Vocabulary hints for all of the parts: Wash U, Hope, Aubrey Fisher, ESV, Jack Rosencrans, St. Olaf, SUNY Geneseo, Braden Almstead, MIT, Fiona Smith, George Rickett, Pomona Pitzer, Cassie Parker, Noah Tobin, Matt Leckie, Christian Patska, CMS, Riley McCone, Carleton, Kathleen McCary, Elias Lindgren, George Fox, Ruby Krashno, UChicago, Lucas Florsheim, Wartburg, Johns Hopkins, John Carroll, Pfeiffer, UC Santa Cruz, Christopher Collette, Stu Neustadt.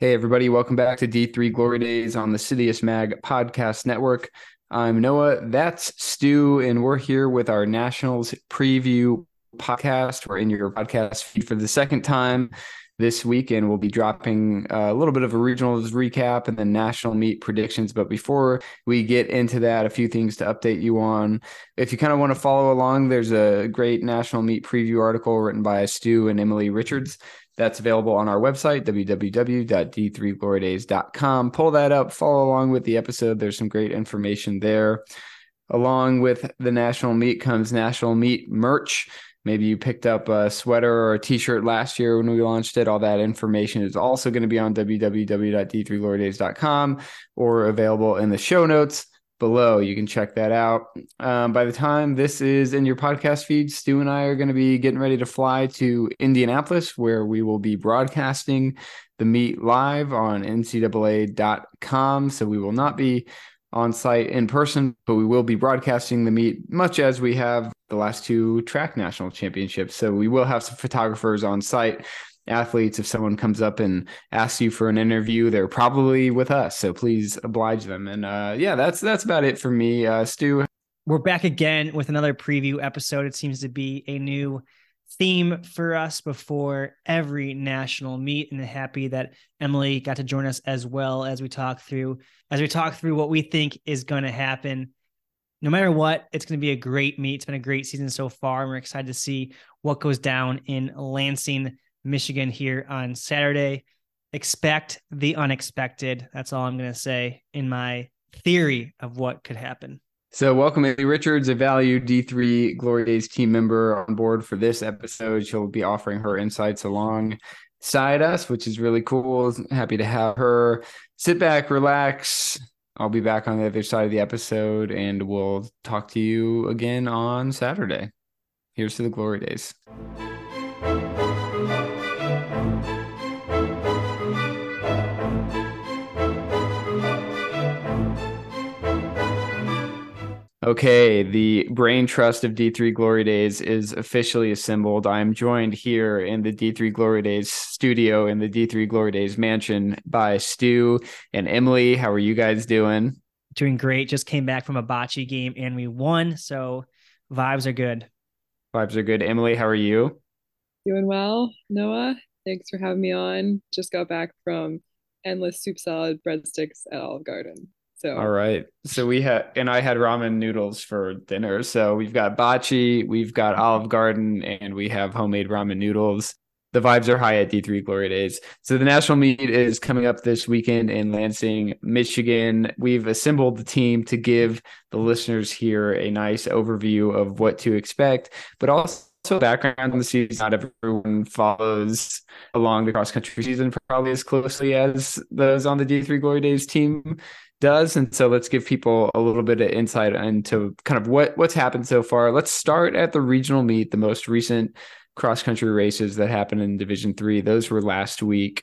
Hey everybody, welcome back to D3 Glory Days on the Sidious Mag Podcast Network. I'm Noah, that's Stu, and we're here with our Nationals preview podcast. We're in your podcast feed for the second time this week, and we'll be dropping a little bit of a regionals recap and then national meet predictions. But before we get into that, a few things to update you on. If you kind of want to follow along, there's a great national meet preview article written by Stu and Emily Richards. That's available on our website, www.d3glorydays.com. Pull that up, follow along with the episode. There's some great information there. Along with the National Meet comes National Meet merch. Maybe you picked up a sweater or a t-shirt last year when we launched it. All that information is also going to be on www.d3glorydays.com or available in the show notes below. You can check that out. By the time this is in your podcast feed, Stu and I are going to be getting ready to fly to Indianapolis, where we will be broadcasting the meet live on ncaa.com. So we will not be on site in person, but we will be broadcasting the meet much as we have the last two track national championships. So we will have some photographers on site. Athletes, if someone comes up and asks you for an interview, they're probably with us, so please oblige them. And that's about it for me. Stu, we're back again with another preview episode. It seems to be a new theme for us before every national meet, and happy that Emily got to join us as well as we talk through what we think is going to happen. No matter what, it's going to be a great meet. It's been a great season so far, and we're excited to see what goes down in Lansing, Michigan here on Saturday. Expect the unexpected. That's all I'm going to say in my theory of what could happen. So welcome, Ellie Richards, a valued D3 Glory Days team member on board for this episode. She'll be offering her insights alongside us, which is really cool. Happy to have her. Sit back, relax. I'll be back on the other side of the episode, and we'll talk to you again on Saturday. Here's to the Glory Days. Okay, the brain trust of D3 Glory Days is officially assembled. I'm joined here in the D3 Glory Days studio in the D3 Glory Days mansion by Stu and Emily. How are you guys doing? Doing great. Just came back from a bocce game and we won, so vibes are good. Vibes are good. Emily, how are you? Doing well, Noah. Thanks for having me on. Just got back from endless soup salad breadsticks at Olive Garden. So. All right. So I had ramen noodles for dinner. So we've got bocce, we've got Olive Garden, and we have homemade ramen noodles. The vibes are high at D3 Glory Days. So the national meet is coming up this weekend in Lansing, Michigan. We've assembled the team to give the listeners here a nice overview of what to expect, but also background on the season. Not everyone follows along the cross-country season probably as closely as those on the D3 Glory Days team does, and so let's give people a little bit of insight into kind of what's happened so far. Let's start at the regional meet, the most recent cross-country races that happened in Division III. Those were last week.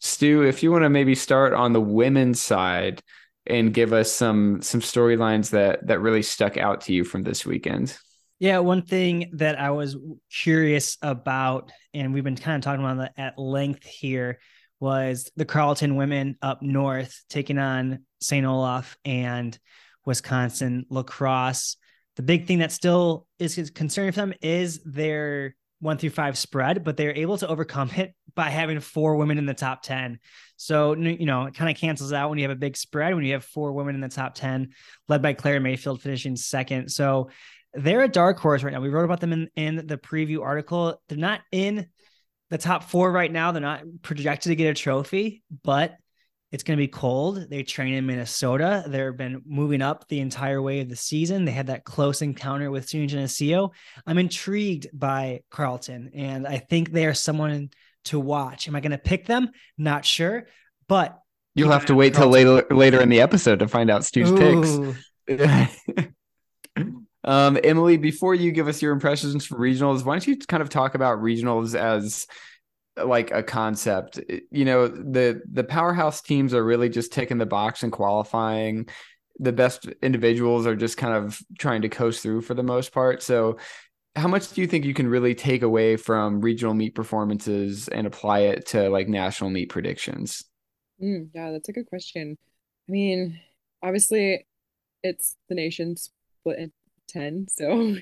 Stu, if you want to maybe start on the women's side and give us some storylines that really stuck out to you from this weekend. Yeah, one thing that I was curious about, and we've been kind of talking about that at length here, was the Carleton women up north taking on St. Olaf and Wisconsin Lacrosse. The big thing that still is concerning for them is their 1-5 spread, but they're able to overcome it by having four women in the top 10. So, you know, it kind of cancels out when you have a big spread, when you have four women in the top 10, led by Claire Mayfield finishing second. So they're a dark horse right now. We wrote about them in the preview article. They're not in the top four right now. They're not projected to get a trophy, but it's going to be cold. They train in Minnesota. They've been moving up the entire way of the season. They had that close encounter with SUNY Geneseo. I'm intrigued by Carleton, and I think they are someone to watch. Am I going to pick them? Not sure, but you'll have to wait till later in the episode to find out Stu's picks. Emily, before you give us your impressions for regionals, why don't you kind of talk about regionals as like a concept? You know, the powerhouse teams are really just ticking the box and qualifying. The best individuals are just kind of trying to coast through for the most part. So how much do you think you can really take away from regional meet performances and apply it to like national meet predictions? Yeah, that's a good question. I mean, obviously, it's the nation split in 10. So,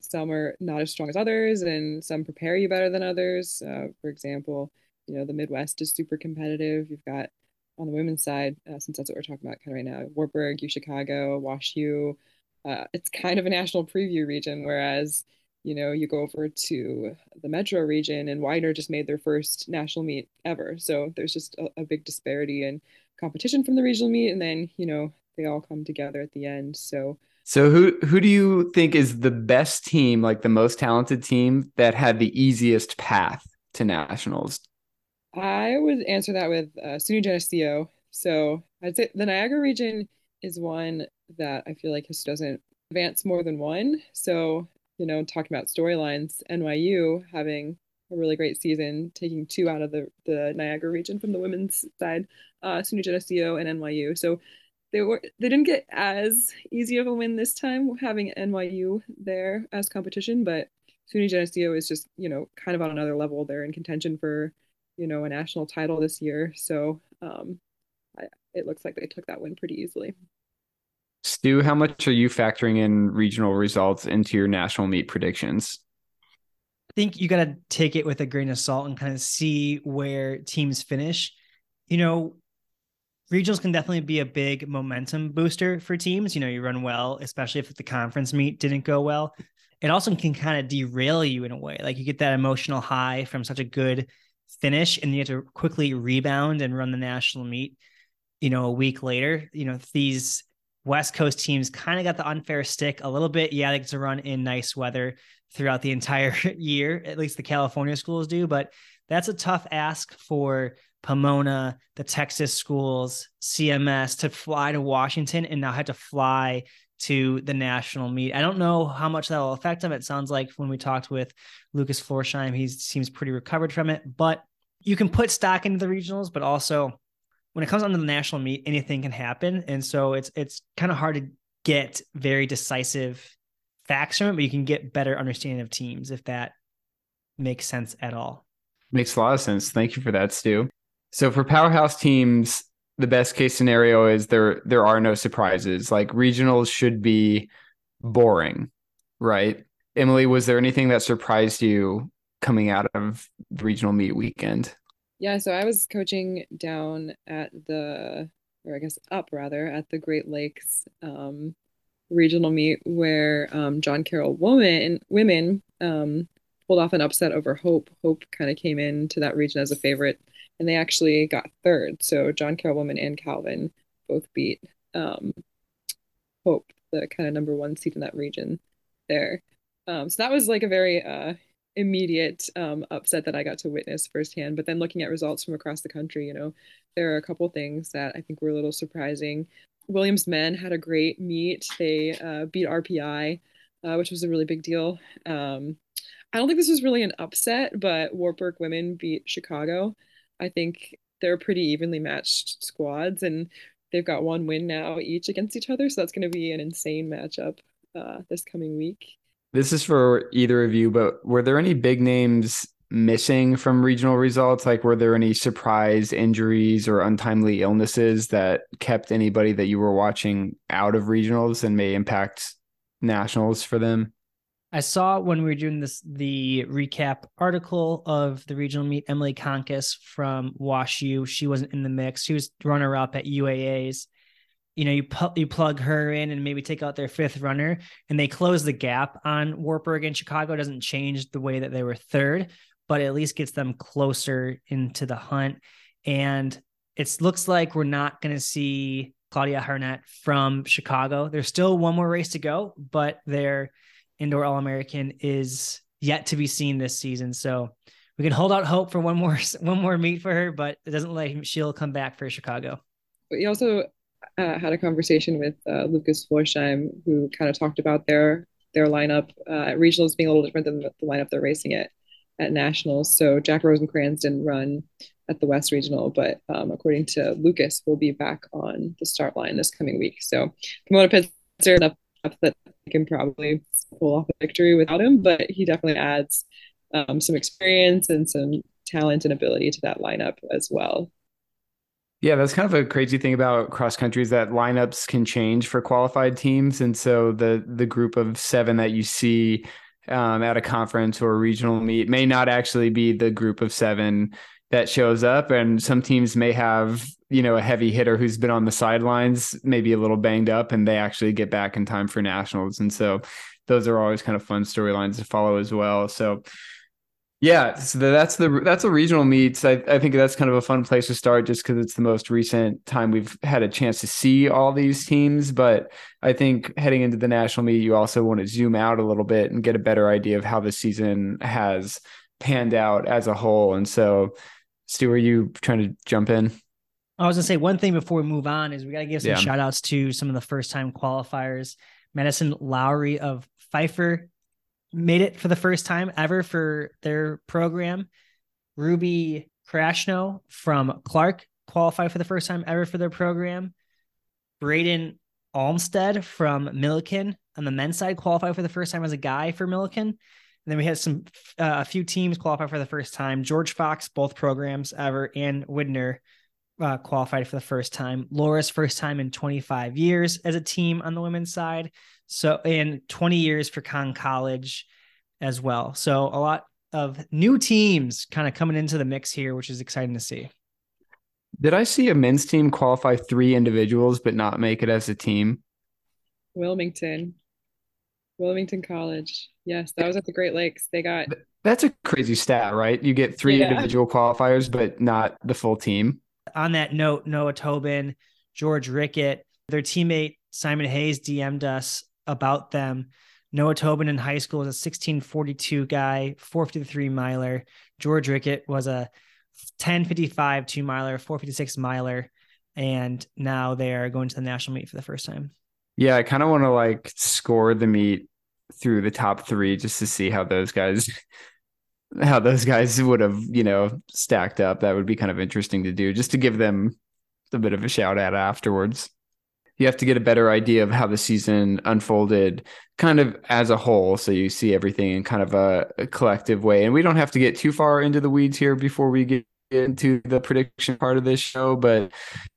some are not as strong as others, and some prepare you better than others. For example, the Midwest is super competitive. You've got on the women's side, since that's what we're talking about kind of right now, Wartburg, UChicago, Wash U. It's kind of a national preview region, whereas, you go over to the metro region and Widener just made their first national meet ever. So there's just a big disparity in competition from the regional meet. And then, they all come together at the end. So who do you think is the best team, like the most talented team that had the easiest path to nationals? I would answer that with SUNY Geneseo. So I'd say the Niagara region is one that I feel like just doesn't advance more than one. So, talking about storylines, NYU having a really great season, taking two out of the Niagara region from the women's side, SUNY Geneseo and NYU. So they didn't get as easy of a win this time having NYU there as competition, but SUNY Geneseo is just, kind of on another level. They're in contention for a national title this year. So it looks like they took that win pretty easily. Stu, how much are you factoring in regional results into your national meet predictions? I think you got to take it with a grain of salt and kind of see where teams finish. Regionals can definitely be a big momentum booster for teams. You run well, especially if the conference meet didn't go well. It also can kind of derail you in a way. Like you get that emotional high from such a good finish and you have to quickly rebound and run the national meet, a week later. These West Coast teams kind of got the unfair stick a little bit. Yeah, they get to run in nice weather throughout the entire year, at least the California schools do, but that's a tough ask for Pomona, the Texas schools, CMS to fly to Washington and now have to fly to the national meet. I don't know how much that will affect them. It sounds like when we talked with Lucas Florsheim, he seems pretty recovered from it, but you can put stock into the regionals, but also when it comes onto the national meet, anything can happen. And so it's kind of hard to get very decisive facts from it, but you can get better understanding of teams if that makes sense at all. Makes a lot of sense. Thank you for that, Stu. So for powerhouse teams, the best case scenario is there are no surprises. Like regionals should be boring, right? Emily, was there anything that surprised you coming out of the regional meet weekend? Yeah, so I was coaching down at at the Great Lakes regional meet where John Carroll women pulled off an upset over Hope. Hope kind of came into that region as a favorite. And they actually got third. So John Carroll women and Calvin both beat Hope, the kind of number one seed in that region there. So that was like a very immediate upset that I got to witness firsthand. But then looking at results from across the country, there are a couple things that I think were a little surprising. Williams men had a great meet. They beat RPI, which was a really big deal. I don't think this was really an upset, but Wartburg women beat Chicago. I think they're pretty evenly matched squads and they've got one win now each against each other. So that's going to be an insane matchup this coming week. This is for either of you, but were there any big names missing from regional results? Like were there any surprise injuries or untimely illnesses that kept anybody that you were watching out of regionals and may impact nationals for them? I saw when we were doing the recap article of the regional meet, Emily Konkis from Wash U, she wasn't in the mix. She was runner up at UAAs. You plug her in and maybe take out their fifth runner and they close the gap on Wartburg and Chicago. It doesn't change the way that they were third, but at least gets them closer into the hunt. And it looks like we're not going to see Claudia Harnett from Chicago. There's still one more race to go, but they're Indoor All-American is yet to be seen this season. So we can hold out hope for one more meet for her, but it doesn't look like she'll come back for Chicago. But you also had a conversation with Lucas Florsheim, who kind of talked about their lineup at regionals being a little different than the lineup they're racing at nationals. So Jack Rosencrans didn't run at the West Regional, but according to Lucas, will be back on the start line this coming week. So Pomona Pitzer up that they can probably pull off a victory without him, but he definitely adds some experience and some talent and ability to that lineup as well. Yeah, that's kind of a crazy thing about cross country is that lineups can change for qualified teams. And so the group of seven that you see at a conference or a regional meet may not actually be the group of seven that shows up. And some teams may have, you know, a heavy hitter who's been on the sidelines, maybe a little banged up, and they actually get back in time for nationals. And so those are always kind of fun storylines to follow as well. So yeah, so that's the regional meets. I think that's kind of a fun place to start just because it's the most recent time we've had a chance to see all these teams. But I think heading into the national meet, you also want to zoom out a little bit and get a better idea of how the season has panned out as a whole. And so, Stu, are you trying to jump in? I was going to say one thing before we move on is we got to give some shout outs to some of the first time qualifiers. Madison Lowry of Pfeiffer made it for the first time ever for their program. Ruby Krashno from Clark qualified for the first time ever for their program. Braden Almstead from Milliken on the men's side qualified for the first time as a guy for Milliken. And then we had some, a few teams qualify for the first time. George Fox, both programs ever, and Widener qualified for the first time. Laura's first time in 25 years as a team on the women's side. So in 20 years for Conn College as well. So a lot of new teams kind of coming into the mix here, which is exciting to see. Did I see a men's team qualify three individuals, but not make it as a team? Wilmington College. Yes. That was at the Great Lakes. They got, that's a crazy stat, right? You get three individual qualifiers, but not the full team. On that note, Noah Tobin, George Rickett, their teammate, Simon Hayes DM'd us about them. Noah Tobin in high school was a 1642 guy, 453 miler. George Rickett was a 1055 two miler, 456 miler. And now they are going to the national meet for the first time. Yeah. I kind of want to like score the meet through the top three just to see how those guys would have, you know, stacked up. That would be kind of interesting to do just to give them a bit of a shout out afterwards. You have to get a better idea of how the season unfolded kind of as a whole. So you see everything in kind of a collective way, and we don't have to get too far into the weeds here before we get into the prediction part of this show. But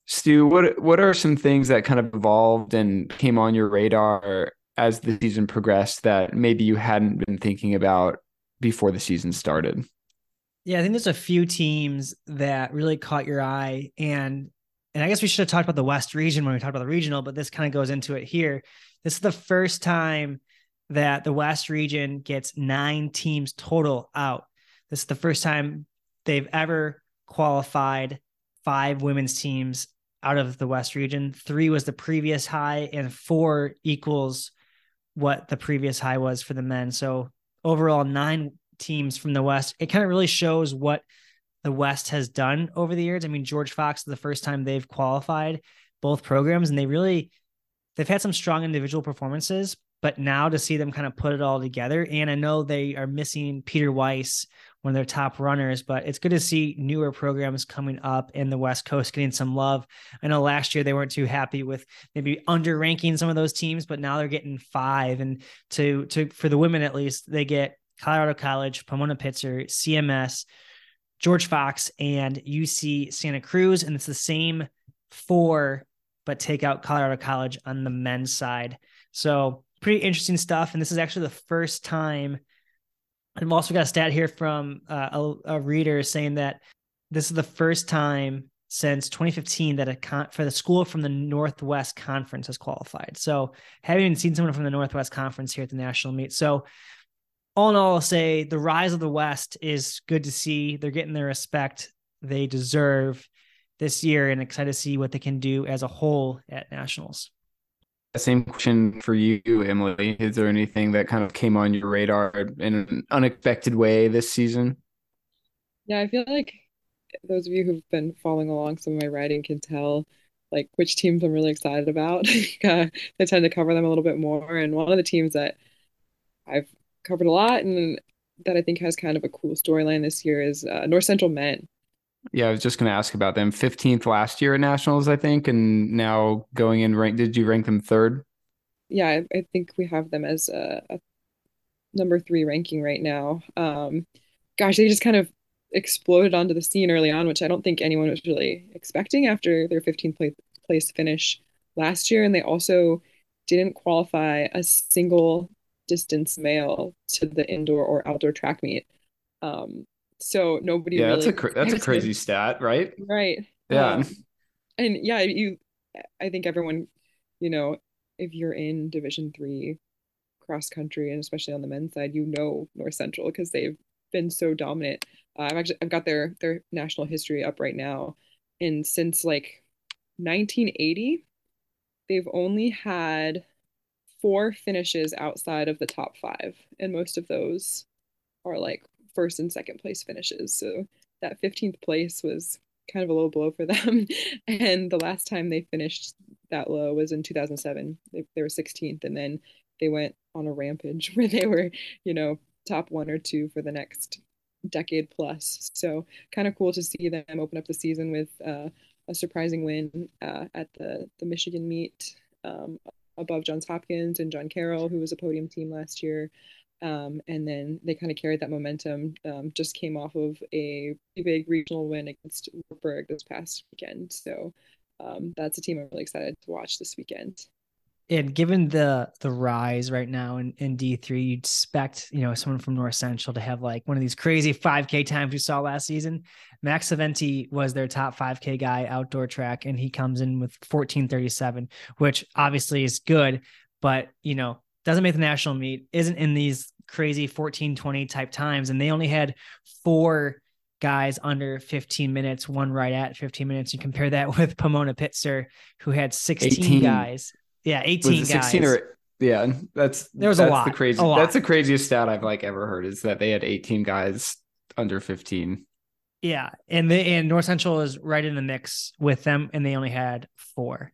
Stu, what are some things that kind of evolved and came on your radar as the season progressed that maybe you hadn't been thinking about before the season started? Yeah, I think there's a few teams that really caught your eye. And I guess we should have talked about the West region when we talked about the regional, but this kind of goes into it here. This is the first time that the West region gets 9 teams total out. This is the first time they've ever qualified 5 women's teams out of the West region. 3 was the previous high, and 4 equals what the previous high was for the men. So overall, 9 teams from the West. It kind of really shows what the West has done over the years. I mean, George Fox, the first time they've qualified both programs, and they've had some strong individual performances, but now to see them kind of put it all together. And I know they are missing Peter Weiss, one of their top runners, but it's good to see newer programs coming up in the West Coast, getting some love. I know last year they weren't too happy with maybe under ranking some of those teams, but now they're getting 5. And to for the women, at least, they get Colorado College, Pomona Pitzer, CMS, George Fox, and UC Santa Cruz. And it's the same 4, but take out Colorado College on the men's side. So pretty interesting stuff. And this is actually the first time. I've also got a stat here from a reader saying that this is the first time since 2015 that for the school from the Northwest Conference has qualified. So haven't even seen someone from the Northwest Conference here at the national meet. So all in all, I'll say the rise of the West is good to see. They're getting the respect they deserve this year, and excited to see what they can do as a whole at nationals. Same question for you, Emily. Is there anything that kind of came on your radar in an unexpected way this season? Yeah, I feel like those of you who've been following along some of my writing can tell like which teams I'm really excited about. I tend to cover them a little bit more. And one of the teams that I've covered a lot and that I think has kind of a cool storyline this year is North Central Men. Yeah, I was just going to ask about them. 15th last year at nationals, I think, and now going in rank. Did you rank them 3rd? Yeah, I think we have them as a number 3 ranking right now. Gosh, they just kind of exploded onto the scene early on, which I don't think anyone was really expecting after their 15th place finish last year. And they also didn't qualify a single distance male to the indoor or outdoor track meet. So nobody really that's a crazy stat, right? Right. Yeah. And yeah, I think everyone, you know, if you're in Division III cross country, and especially on the men's side, you know, North Central, because they've been so dominant. I've got their national history up right now. And since like 1980, they've only had 4 finishes outside of the top 5. And most of those are like first and second place finishes. So that 15th place was kind of a low blow for them. And the last time they finished that low was in 2007. They were 16th. And then they went on a rampage where they were, you know, top 1 or 2 for the next decade plus. So kind of cool to see them open up the season with a surprising win at the Michigan meet above Johns Hopkins and John Carroll, who was a podium team last year. And then they kind of carried that momentum, just came off of a big regional win against Wartburg this past weekend. So that's a team I'm really excited to watch this weekend. And given the rise right now in D3, you'd expect, you know, someone from North Central to have like one of these crazy 5K times we saw last season. Max Aventi was their top 5K guy outdoor track, and he comes in with 14:37, which obviously is good, but, you know, doesn't make the national meet, isn't in these crazy 14:20 type times. And they only had 4 guys under 15 minutes, one right at 15 minutes. You compare that with Pomona Pitzer, who had 18 guys. Yeah, 18 guys. 16 or, yeah, that's the craziest stat I've like ever heard, is that they had 18 guys under 15. Yeah, and North Central is right in the mix with them, and they only had 4.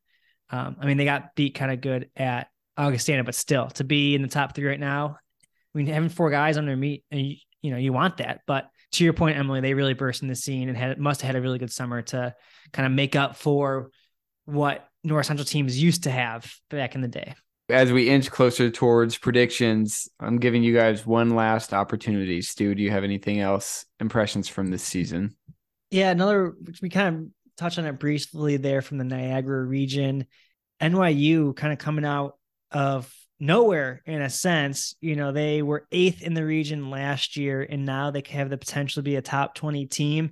I mean, they got beat kind of good at Augustana, but still, to be in the top 3 right now, I mean, having 4 guys under meet, and you know, you want that. But to your point, Emily, they really burst in the scene and must have had a really good summer to kind of make up for what North Central teams used to have back in the day. As we inch closer towards predictions, I'm giving you guys one last opportunity. Stu, do you have anything else, impressions from this season? Yeah, we kind of touched on it briefly there from the Niagara region. NYU kind of coming out of nowhere in a sense. You know, they were 8th in the region last year, and now they have the potential to be a top 20 team.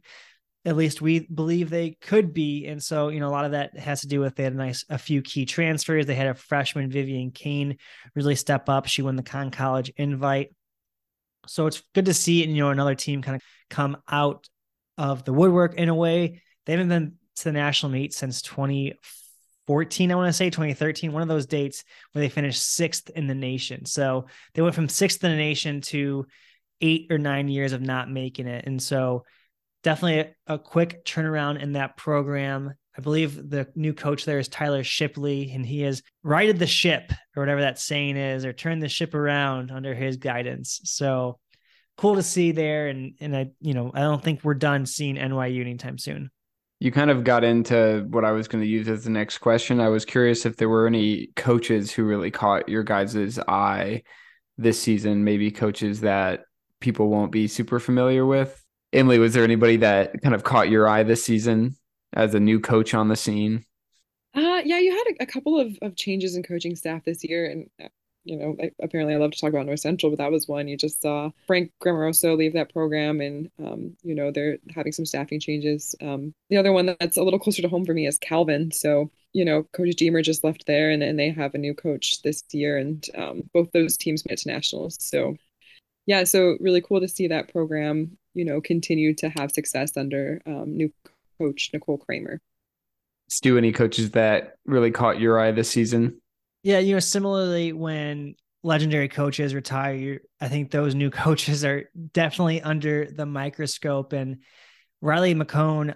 At least we believe they could be. And so, you know, a lot of that has to do with, they had a few key transfers. They had a freshman, Vivian Kane, really step up. She won the Conn College invite. So it's good to see, you know, another team kind of come out of the woodwork in a way. They haven't been to the national meet since 2014, 2013, one of those dates where they finished 6th in the nation. So they went from 6th in the nation to 8 or 9 years of not making it. And so definitely a quick turnaround in that program. I believe the new coach there is Tyler Shipley, and he has righted the ship, or whatever that saying is, or turned the ship around under his guidance. So cool to see there. And I, you know, I don't think we're done seeing NYU anytime soon. You kind of got into what I was going to use as the next question. I was curious if there were any coaches who really caught your guys' eye this season, maybe coaches that people won't be super familiar with. Emily, was there anybody that kind of caught your eye this season as a new coach on the scene? Yeah, you had a couple of changes in coaching staff this year. And, you know, apparently I love to talk about North Central, but that was one. You just saw Frank Grammaroso leave that program, and, you know, they're having some staffing changes. The other one that's a little closer to home for me is Calvin. So, you know, Coach Deemer just left there, and they have a new coach this year, and both those teams went to nationals. So, yeah, so really cool to see that program, you know, continue to have success under new coach Nicole Kramer. Stu, any coaches that really caught your eye this season? Yeah, you know, similarly, when legendary coaches retire, I think those new coaches are definitely under the microscope. And Riley McCone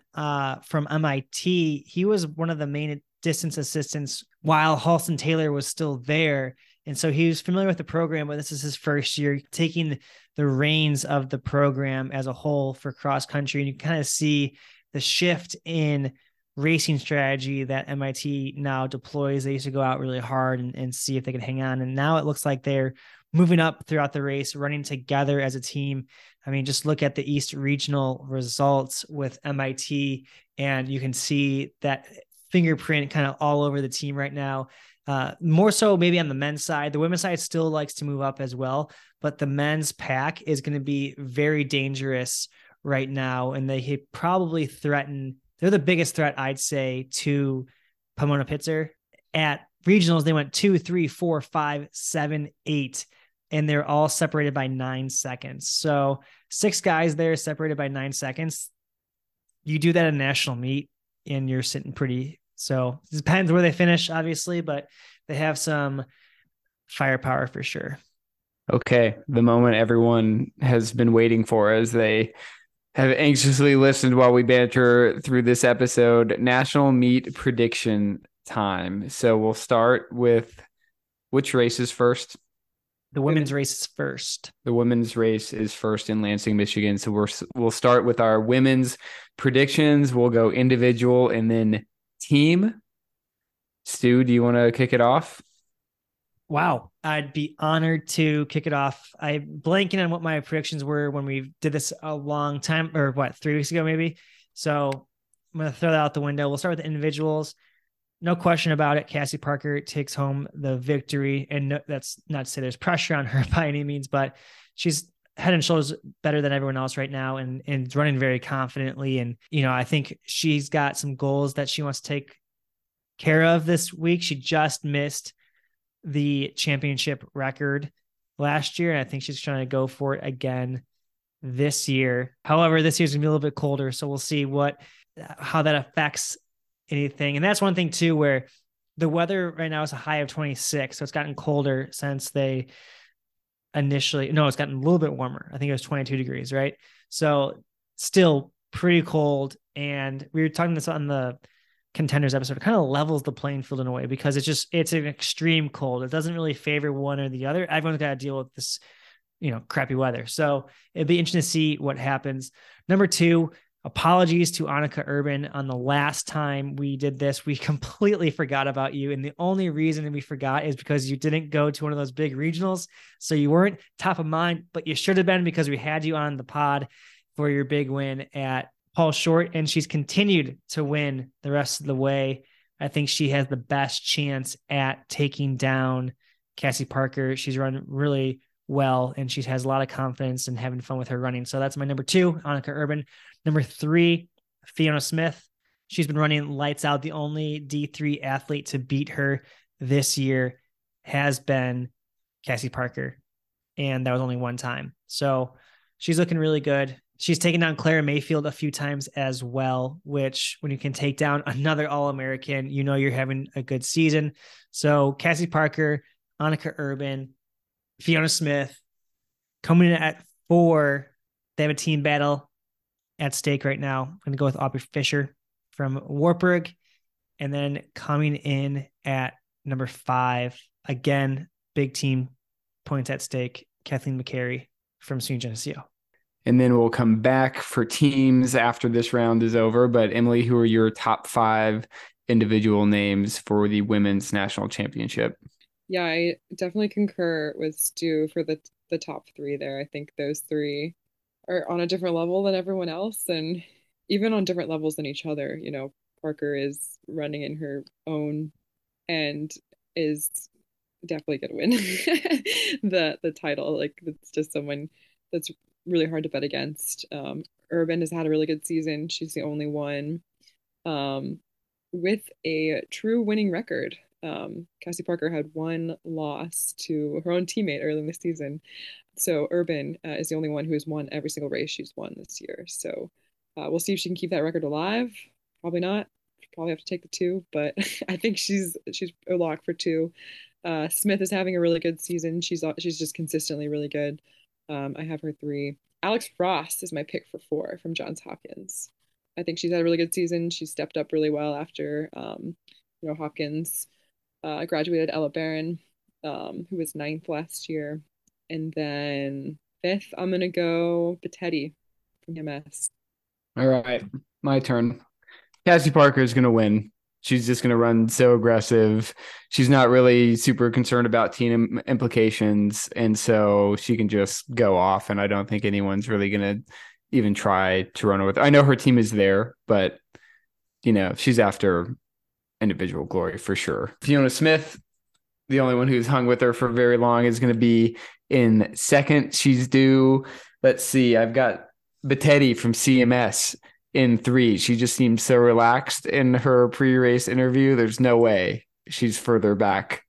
from MIT, he was one of the main distance assistants while Halston Taylor was still there. And so he was familiar with the program, but this is his first year taking the reins of the program as a whole for cross country. And you kind of see the shift in racing strategy that MIT now deploys. They used to go out really hard and see if they could hang on. And now it looks like they're moving up throughout the race, running together as a team. I mean, just look at the East Regional results with MIT, and you can see that fingerprint kind of all over the team right now. More so maybe on the men's side. The women's side still likes to move up as well, but the men's pack is going to be very dangerous right now. And they probably threaten, they're the biggest threat, I'd say, to Pomona Pitzer. At regionals, they went 2, 3, 4, 5, 7, 8, and they're all separated by 9 seconds. So 6 guys there separated by 9 seconds. You do that in a national meet and you're sitting pretty. So it depends where they finish, obviously, but they have some firepower for sure. Okay. The moment everyone has been waiting for as they have anxiously listened while we banter through this episode, national meet prediction time. So we'll start with which race is first? The women's race is first. The women's race is first in Lansing, Michigan. So we'll start with our women's predictions. We'll go individual and then team. Stu, do you want to kick it off? Wow. I'd be honored to kick it off. I'm blanking on what my predictions were when we did this a long time, or what, 3 weeks ago, maybe. So I'm going to throw that out the window. We'll start with the individuals. No question about it. Cassie Parker takes home the victory, and no, that's not to say there's pressure on her by any means, but she's head and shoulders better than everyone else right now, and running very confidently. And, you know, I think she's got some goals that she wants to take care of this week. She just missed the championship record last year, and I think she's trying to go for it again this year. However, this year's gonna be a little bit colder, so we'll see how that affects anything. And that's one thing too, where the weather right now is a high of 26. So it's gotten colder since they it's gotten a little bit warmer. I think it was 22 degrees, right? So still pretty cold. And we were talking this on the contenders episode. It kind of levels the playing field in a way, because it's an extreme cold. It doesn't really favor one or the other. Everyone's got to deal with this, crappy weather. So it'd be interesting to see what happens. Number two, apologies to Annika Urban. On the last time we did this, we completely forgot about you. And the only reason we forgot is because you didn't go to one of those big regionals. So you weren't top of mind, but you should have been, because we had you on the pod for your big win at Paul Short. And she's continued to win the rest of the way. I think she has the best chance at taking down Cassie Parker. She's run really well, and she has a lot of confidence and having fun with her running. So that's my number two, Annika Urban. Number three, Fiona Smith. She's been running lights out. The only D3 athlete to beat her this year has been Cassie Parker, and that was only one time. So she's looking really good. She's taken down Clara Mayfield a few times as well, which when you can take down another All-American, you're having a good season. So Cassie Parker, Annika Urban, Fiona Smith coming in at 4. They have a team battle at stake right now. I'm going to go with Aubrey Fisher from Wartburg. And then coming in at number 5, again, big team points at stake, Kathleen McCary from SUNY Geneseo. And then we'll come back for teams after this round is over. But Emily, who are your top 5 individual names for the Women's National Championship? Yeah, I definitely concur with Stu for the top 3 there. I think those 3 are on a different level than everyone else, and even on different levels than each other. Parker is running in her own and is definitely going to win the title. Like, it's just someone that's really hard to bet against. Urban has had a really good season. She's the only one with a true winning record. Cassie Parker had one loss to her own teammate early in the season. So Urban is the only one who has won every single race she's won this year. So we'll see if she can keep that record alive. Probably not. She'll probably have to take the 2, but I think she's a lock for 2. Smith is having a really good season. She's just consistently really good. I have her 3. Alex Frost is my pick for 4 from Johns Hopkins. I think she's had a really good season. She stepped up really well after Hopkins. Graduated Ella Barron, who was 9th last year. And then 5th, I'm going to go Batetti from CMS. All right, my turn. Cassie Parker is going to win. She's just going to run so aggressive. She's not really super concerned about team implications. And so she can just go off. And I don't think anyone's really going to even try to run over. I know her team is there, but, you know, she's after individual glory for sure. Fiona Smith, the only one who's hung with her for very long, is going to be in second. She's due. Let's see. I've got Batetti from CMS in three. She just seems so relaxed in her pre-race interview. There's no way she's further back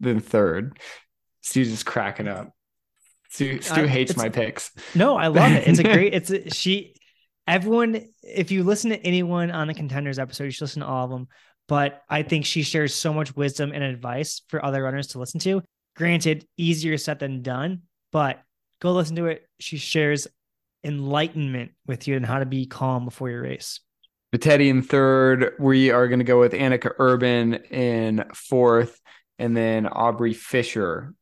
than third. She's just cracking up. Stu hates my picks. No, I love it. It's a great, everyone, if you listen to anyone on the Contenders episode, you should listen to all of them, but I think she shares so much wisdom and advice for other runners to listen to. Granted, easier said than done, but go listen to it. She shares enlightenment with you and how to be calm before your race. Batetti in third. We are going to go with Annika Urban in fourth, and then Aubrey Fisher,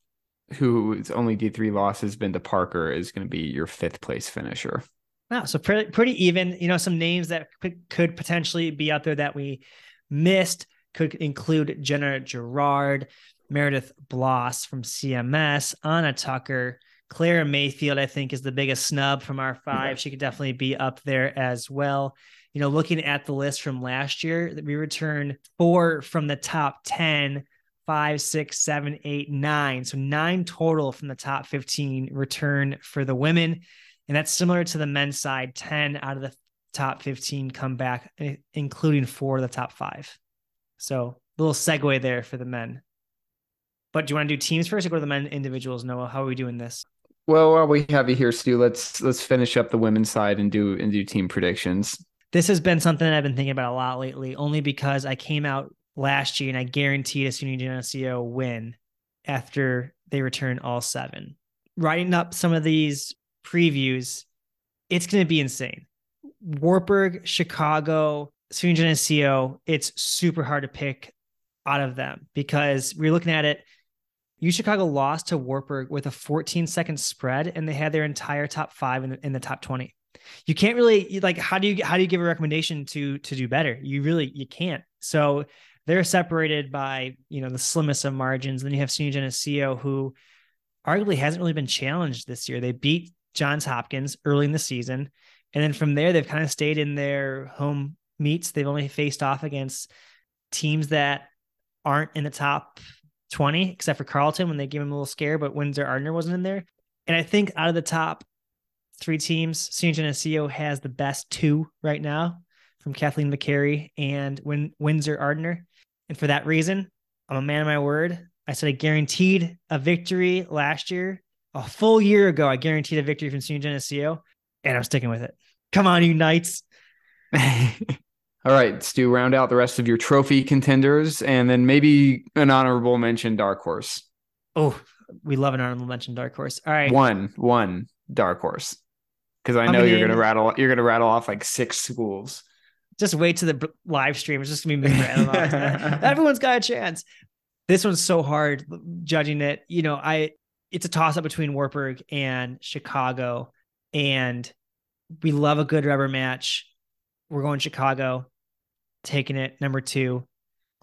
whose only D3 loss has been to Parker, is going to be your fifth place finisher. Wow, so pretty even. You know, some names that could potentially be out there that we missed could include Jenna Gerard, Meredith Bloss from CMS, Anna Tucker. Clara Mayfield, I think, is the biggest snub from our five. Yeah. She could definitely be up there as well. You know, looking at the list from last year, we returned 4 from the top 10, 5, 6, 7, 8, 9. So 9 total from the top 15 return for the women. And that's similar to the men's side, 10 out of the top 15 come back, including 4 of the top 5. So a little segue there for the men. But do you want to do teams first or go to the men individuals, Noah? How are we doing this? Well, while we have you here, Stu, let's finish up the women's side and do team predictions. This has been something that I've been thinking about a lot lately, only because I came out last year and I guaranteed a SUNY Geneseo win after they return all 7. Writing up some of these previews, it's going to be insane. Wartburg, Chicago, SUNY Geneseo, it's super hard to pick out of them because we're looking at it. UChicago lost to Wartburg with a 14-second spread, and they had their entire top 5 in the top 20. You can't really, like, how do you give a recommendation to do better? You can't. So they're separated by, you know, the slimmest of margins. Then you have SUNY Geneseo, who arguably hasn't really been challenged this year. They beat Johns Hopkins early in the season, and then from there they've kind of stayed in their home meets. They've only faced off against teams that aren't in the top 20, except for Carleton when they gave him a little scare, but Windsor-Ardner wasn't in there. And I think out of the top 3 teams, SUNY Geneseo has the best 2 right now from Kathleen McCary and Windsor-Ardner. And for that reason, I'm a man of my word. I said I guaranteed a victory last year. A full year ago, I guaranteed a victory from SUNY Geneseo, and I'm sticking with it. Come on, you Knights. All right, Stu, round out the rest of your trophy contenders and then maybe an honorable mention dark horse. Oh, we love an honorable mention dark horse. All right. One dark horse. Because I know you're gonna rattle off like 6 schools. Just wait to the live stream. It's just gonna be random. Everyone's got a chance. This one's so hard judging it. You know, it's a toss-up between Wartburg and Chicago, and we love a good rubber match. We're going Chicago, taking it. Number 2,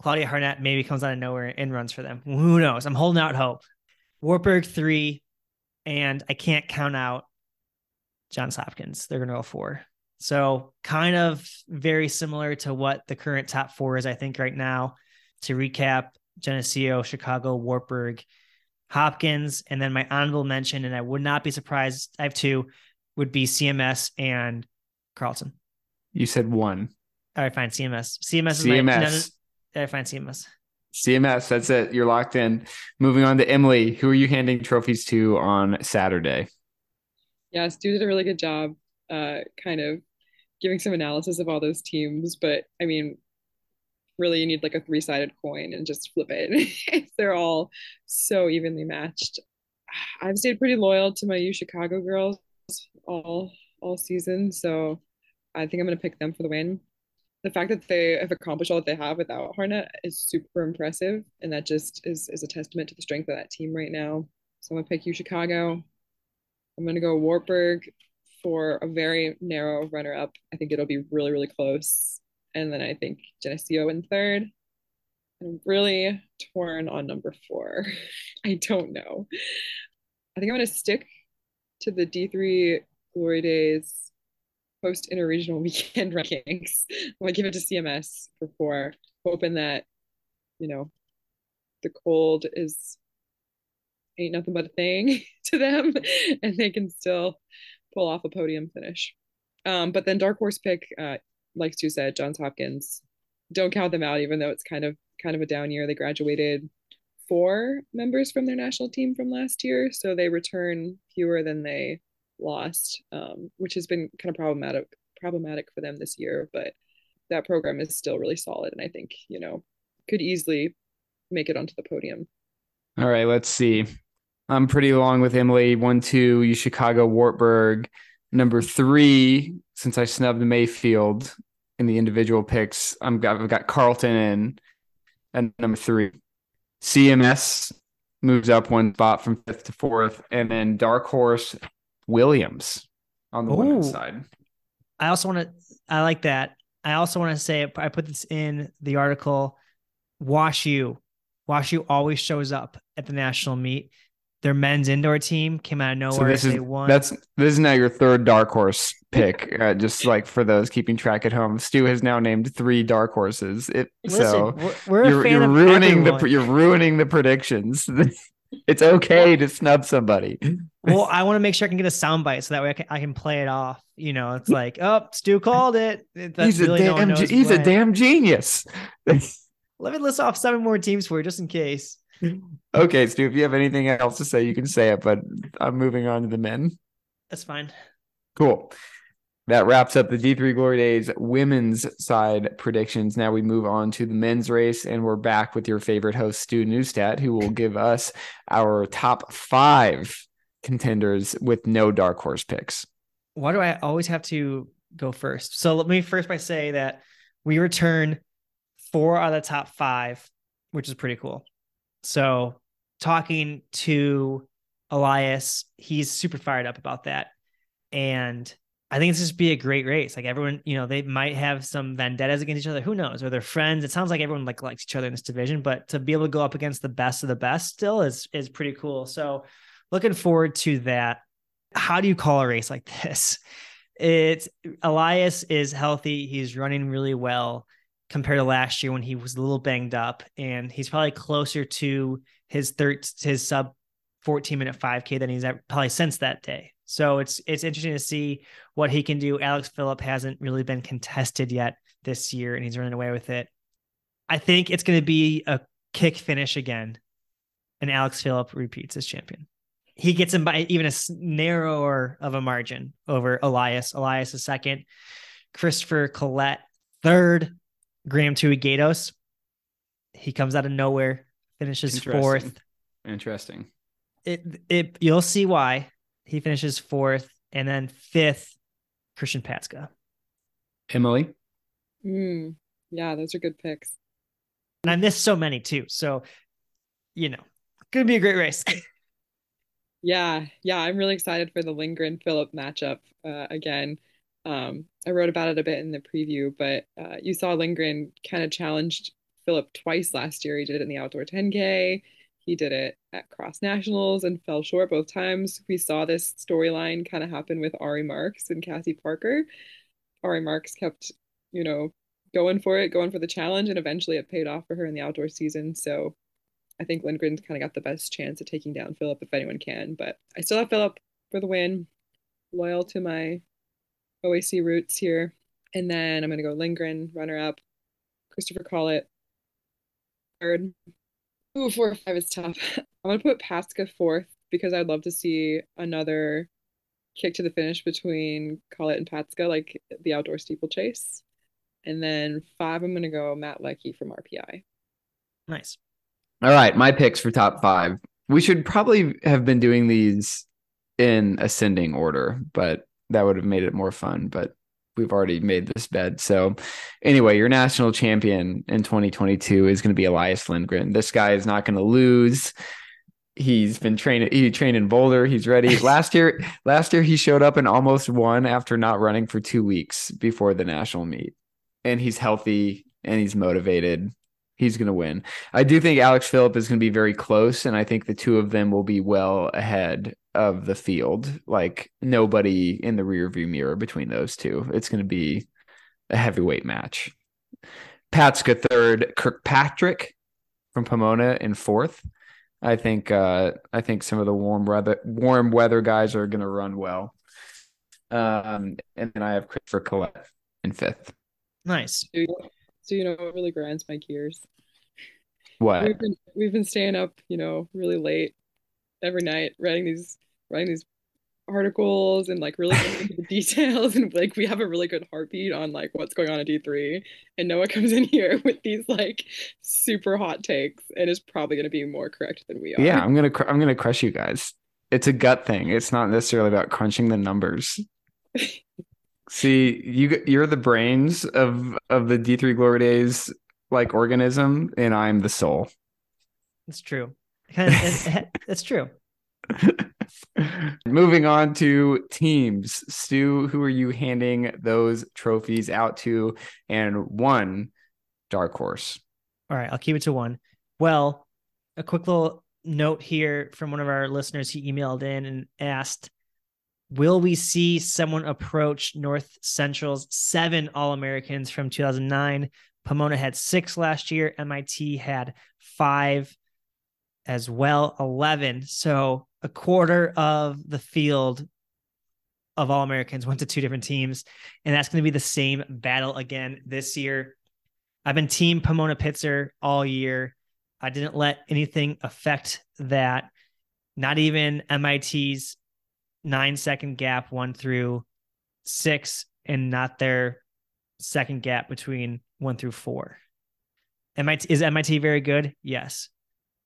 Claudia Harnett maybe comes out of nowhere and runs for them. Who knows? I'm holding out hope. Wartburg 3, and I can't count out Johns Hopkins. They're going to go 4. So kind of very similar to what the current top 4 is, I think, right now. To recap, Geneseo, Chicago, Wartburg, Hopkins, and then my honorable mention, and I would not be surprised, I have 2, would be CMS and Carleton. You said 1. All right, fine. CMS. CMS. That's it. You're locked in. Moving on to Emily. Who are you handing trophies to on Saturday? Yeah, Stu did a really good job kind of giving some analysis of all those teams. But I mean, really, you need like a 3-sided coin and just flip it. They're all so evenly matched. I've stayed pretty loyal to my UChicago girls all season. So I think I'm going to pick them for the win. The fact that they have accomplished all that they have without Harnett is super impressive. And that just is a testament to the strength of that team right now. So I'm going to pick UChicago. I'm going to go Wartburg for a very narrow runner-up. I think it'll be really, really close. And then I think Geneseo in third. I'm really torn on number 4. I don't know. I think I'm going to stick to the D3 Glory Days post interregional weekend rankings. I'm going to give it to CMS for 4, hoping that, you know, the cold is ain't nothing but a thing to them and they can still pull off a podium finish. But then dark horse pick, like Stu said, Johns Hopkins. Don't count them out, even though it's kind of a down year. They graduated 4 members from their national team from last year, so they return fewer than they lost, which has been kind of problematic for them this year. But that program is still really solid, and I think, you know, could easily make it onto the podium. All right, let's see. I'm pretty along with Emily. 1, 2, UChicago, Wartburg. Number 3, since I snubbed Mayfield in the individual picks, I've got Carleton in at number 3. CMS moves up 1 spot from 5th to 4th, and then dark horse Williams on the women's side. I like that. I also want to say, I put this in the article, Wash U. Wash U always shows up at the national meet. Their men's indoor team came out of nowhere. So they won. This is now your 3rd dark horse pick. Just like for those keeping track at home, Stu has now named 3 dark horses. You're ruining the predictions. It's okay to snub somebody. Well, I want to make sure I can get a soundbite so that way I can play it off. You know, it's like, oh, Stu called it. He's a damn genius. Let me list off 7 more teams for you, just in case. Okay, Stu, if you have anything else to say, you can say it, but I'm moving on to the men. That's fine. Cool. That wraps up the D3 Glory Days women's side predictions. Now we move on to the men's race, and we're back with your favorite host, Stu Neustadt, who will give us our top 5 contenders with no dark horse picks. Why do I always have to go first? So let me first by say that we return 4 out of the top 5, which is pretty cool. So talking to Elias, he's super fired up about that. And I think it's just be a great race. Like everyone, you know, they might have some vendettas against each other. Who knows? Or they're friends. It sounds like everyone likes each other in this division, but to be able to go up against the best of the best still is pretty cool. So looking forward to that. How do you call a race like this? Elias is healthy. He's running really well compared to last year when he was a little banged up, and he's probably closer to his sub 14 minute 5K than he's probably since that day. So it's interesting to see what he can do. Alex Phillip hasn't really been contested yet this year, and he's running away with it. I think it's going to be a kick finish again, and Alex Phillip repeats as champion. He gets him by even a narrower of a margin over Elias. Elias is 2nd, Christopher Collette 3rd. Graham Tui Gatos, he comes out of nowhere, finishes Interesting. 4th. Interesting. You'll see why he finishes 4th, and then 5th, Christian Patska. Emily? Yeah, those are good picks. And I missed so many too. So, you know, gonna be a great race. Yeah. I'm really excited for the Lindgren-Phillip matchup again. I wrote about it a bit in the preview, but you saw Lindgren kind of challenged Phillip twice last year. He did it in the outdoor 10K. He did it at Cross Nationals and fell short both times. We saw this storyline kind of happen with Ari Marks and Cassie Parker. Ari Marks kept, you know, going for the challenge, and eventually it paid off for her in the outdoor season. So I think Lindgren's kind of got the best chance of taking down Phillip if anyone can, but I still have Phillip for the win, loyal to my OAC roots here. And then I'm going to go Lindgren, runner-up, Christopher Collett, 3rd. 4 or 5 is tough. I'm going to put Patska 4th because I'd love to see another kick to the finish between Collett and Patska, like the outdoor steeplechase. And then 5, I'm going to go Matt Leckie from RPI. Nice. All right, my picks for top 5. We should probably have been doing these in ascending order, but that would have made it more fun, but we've already made this bed. So anyway, your national champion in 2022 is going to be Elias Lindgren. This guy is not going to lose. He's been training. He trained in Boulder. He's ready. Last year he showed up and almost won after not running for 2 weeks before the national meet. and he's healthy and he's motivated, he's going to win. I do think Alex Phillip is going to be very close, and I think the two of them will be well ahead of the field. Like, nobody in the rearview mirror between those two. It's going to be a heavyweight match. Patska third, Kirkpatrick from Pomona in fourth. I think some of the warm weather guys are going to run well. And then I have Christopher Collette in fifth. Nice. So, you know, it really grinds my gears. What? We've been staying up, you know, really late every night, writing these articles and like really getting into the details, and like we have a really good heartbeat on like what's going on at D3, and Noah comes in here with these like super hot takes and is probably going to be more correct than we are. Yeah, I'm gonna crush you guys. It's a gut thing. It's not necessarily about crunching the numbers. See, you're the brains of the D3 Glory Days like organism, and I'm the soul. It's true. It's true. Moving on to teams. Stu, who are you handing those trophies out to? And one dark horse. All right, I'll keep it to one. Well, a quick little note here from one of our listeners. He emailed in and asked, will we see someone approach North Central's 7 All-Americans from 2009? Pomona had 6 last year. MIT had 5 as well, 11. So a quarter of the field of All-Americans went to 2 different teams, and that's going to be the same battle again this year. I've been team Pomona Pitzer all year. I didn't let anything affect that, not even MIT's 9-second gap 1 through 6, and not their second gap between 1 through 4. Is MIT very good? Yes.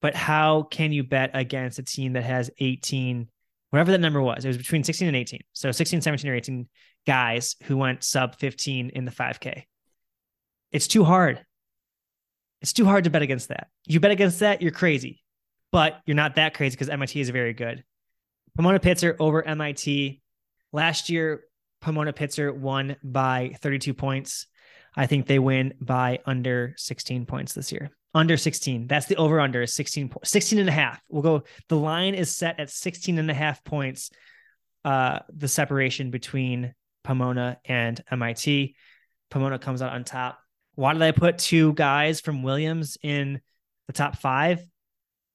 But how can you bet against a team that has 18, whatever that number was? It was between 16 and 18. So 16, 17, or 18 guys who went sub 15 in the 5K. It's too hard. It's too hard to bet against that. You bet against that, you're crazy. But you're not that crazy because MIT is very good. Pomona Pitzer over MIT. Last year, Pomona Pitzer won by 32 points. I think they win by under 16 points this year. Under 16. That's the over under is 16 and a half. We'll go. The line is set at 16 and a half points. The separation between Pomona and MIT. Pomona comes out on top. Why did I put 2 guys from Williams in the top 5?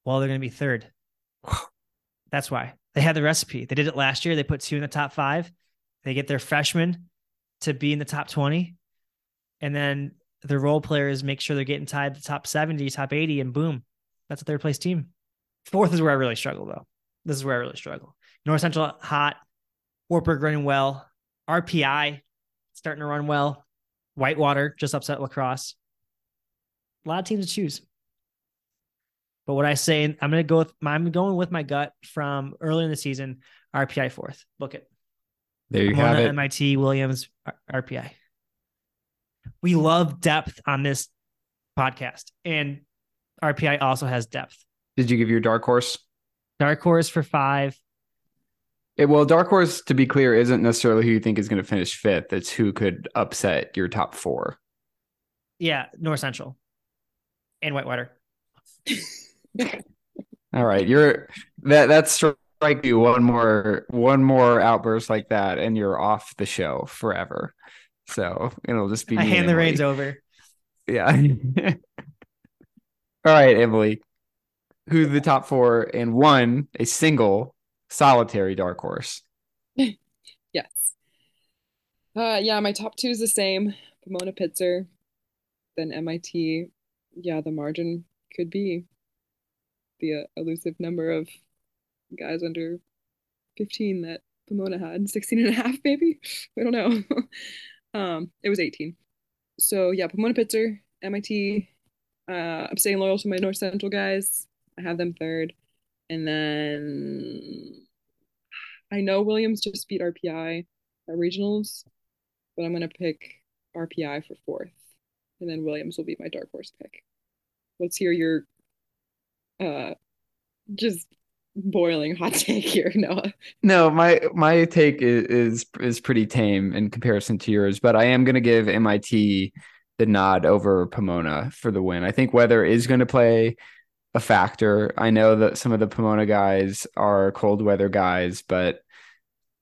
Well, they're going to be third. That's why. They had the recipe. They did it last year. They put 2 in the top 5. They get their freshmen to be in the top 20. And then the role players make sure they're getting tied to the top 70, top 80, and boom, that's a third place team. 4th is where I really struggle, though. This is where I really struggle. North Central hot, Wartburg running well, RPI starting to run well, Whitewater just upset lacrosse. A lot of teams to choose. But what I say, I'm going with my gut from early in the season, RPI 4th. Book it. There you have it. MIT, Williams, RPI. We love depth on this podcast, and RPI also has depth. Did you give your dark horse? Dark horse for 5. Dark horse, to be clear, isn't necessarily who you think is going to finish 5th. It's who could upset your top 4. Yeah, North Central and Whitewater. All right, that's strike you one more outburst like that, and you're off the show forever. So it'll just be. I hand the reins over. Yeah. All right, Emily. Who's the top 4 and one, a single solitary dark horse? Yes. My top 2 is the same. Pomona Pitzer, then MIT. Yeah, the margin could be the elusive number of guys under 15 that Pomona had. 16 and a half, maybe? We don't know. It was 18. So yeah, Pomona Pitzer, MIT. I'm staying loyal to my North Central guys. I have them 3rd. And then I know Williams just beat RPI at regionals, but I'm going to pick RPI for 4th. And then Williams will be my dark horse pick. Let's hear your just boiling hot take here, Noah. No, my take is pretty tame in comparison to yours, but I am going to give MIT the nod over Pomona for the win. I think weather is going to play a factor. I know that some of the Pomona guys are cold weather guys, but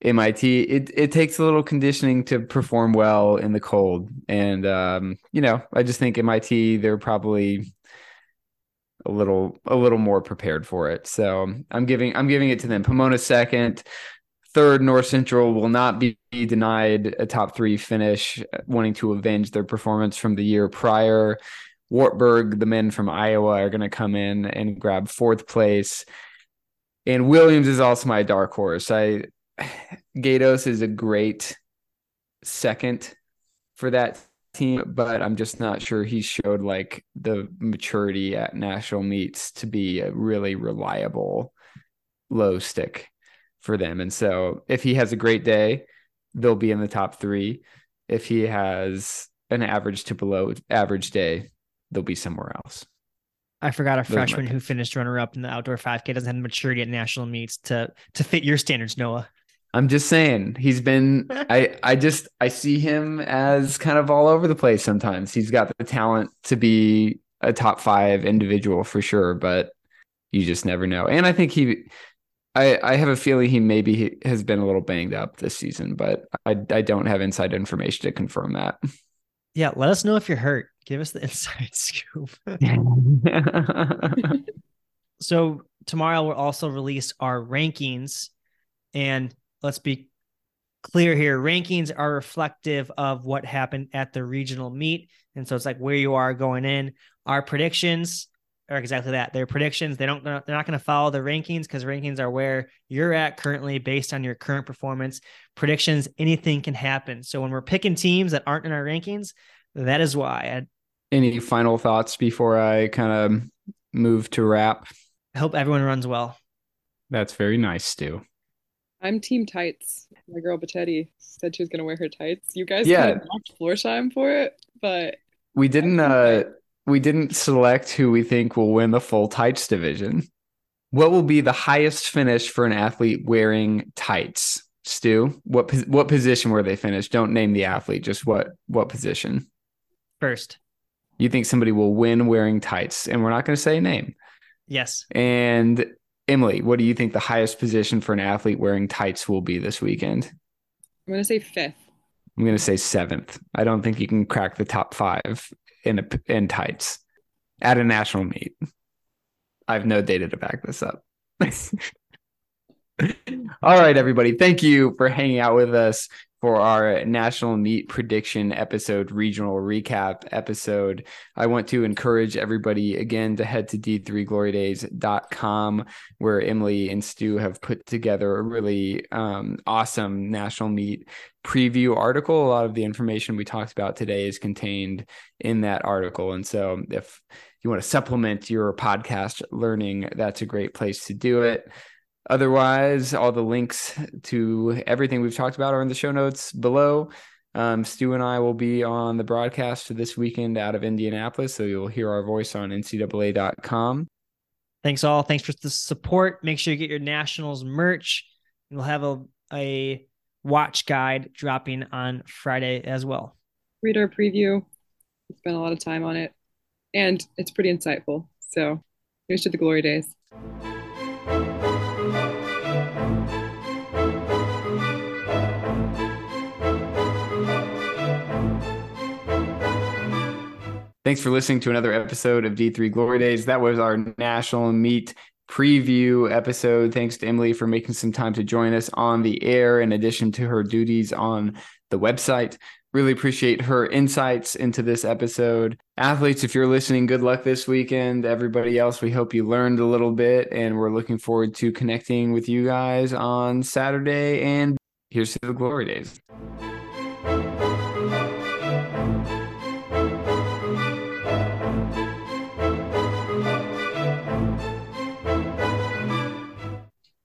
MIT, it takes a little conditioning to perform well in the cold. And, you know, I just think MIT, they're probably a little more prepared for it. So I'm giving it to them. Pomona second. Third, North Central will not be denied a top three finish, wanting to avenge their performance from the year prior. Wartburg, the men from Iowa, are going to come in and grab fourth place. And Williams is also my dark horse. Gatos is a great second for that team, but I'm just not sure he showed like the maturity at national meets to be a really reliable low stick for them. And so if he has a great day, they'll be in the top three. If he has an average to below average day, they'll be somewhere else. I forgot a freshman who finished runner-up in the outdoor 5K doesn't have maturity at national meets to fit your standards, Noah. I'm just saying he's been, I see him as kind of all over the place sometimes. He's got the talent to be a top five individual for sure, but you just never know. And I think I have a feeling he maybe has been a little banged up this season, but I don't have inside information to confirm that. Yeah, let us know if you're hurt. Give us the inside scoop. So tomorrow we'll also release our rankings. And let's be clear here. Rankings are reflective of what happened at the regional meet. And so it's like where you are going in. Our predictions are exactly that. They're predictions. They're not going to follow the rankings because rankings are where you're at currently based on your current performance. Predictions, anything can happen. So when we're picking teams that aren't in our rankings, that is why. Any final thoughts before I kind of move to wrap? I hope everyone runs well. That's very nice, Stu. I'm team tights. My girl Batetti said she was going to wear her tights. You guys kind of mocked Florsheim for it, but we didn't. We didn't select who we think will win the full tights division. What will be the highest finish for an athlete wearing tights? Stu, what position were they finished? Don't name the athlete, just what position? First. You think somebody will win wearing tights, and we're not going to say a name. Yes. And Emily, what do you think the highest position for an athlete wearing tights will be this weekend? I'm going to say fifth. I'm going to say seventh. I don't think you can crack the top five in tights at a national meet. I have no data to back this up. All right, everybody. Thank you for hanging out with us for our national meet prediction episode, regional recap episode. I want to encourage everybody again to head to d3glorydays.com, where Emily and Stu have put together a really awesome national meet preview article. A lot of the information we talked about today is contained in that article. And so if you want to supplement your podcast learning, that's a great place to do it. Otherwise, all the links to everything we've talked about are in the show notes below. Stu and I will be on the broadcast for this weekend out of Indianapolis, so you'll hear our voice on ncaa.com. Thanks all. Thanks for the support. Make sure you get your Nationals merch. We'll have a watch guide dropping on Friday as well. Read our preview. We spent a lot of time on it, and it's pretty insightful. So here's to the glory days. Thanks for listening to another episode of D3 Glory Days. That was our national meet preview episode. Thanks to Emily for making some time to join us on the air, in addition to her duties on the website. Really appreciate her insights into this episode. Athletes, if you're listening, good luck this weekend. Everybody else, we hope you learned a little bit, and we're looking forward to connecting with you guys on Saturday. And here's to the Glory Days.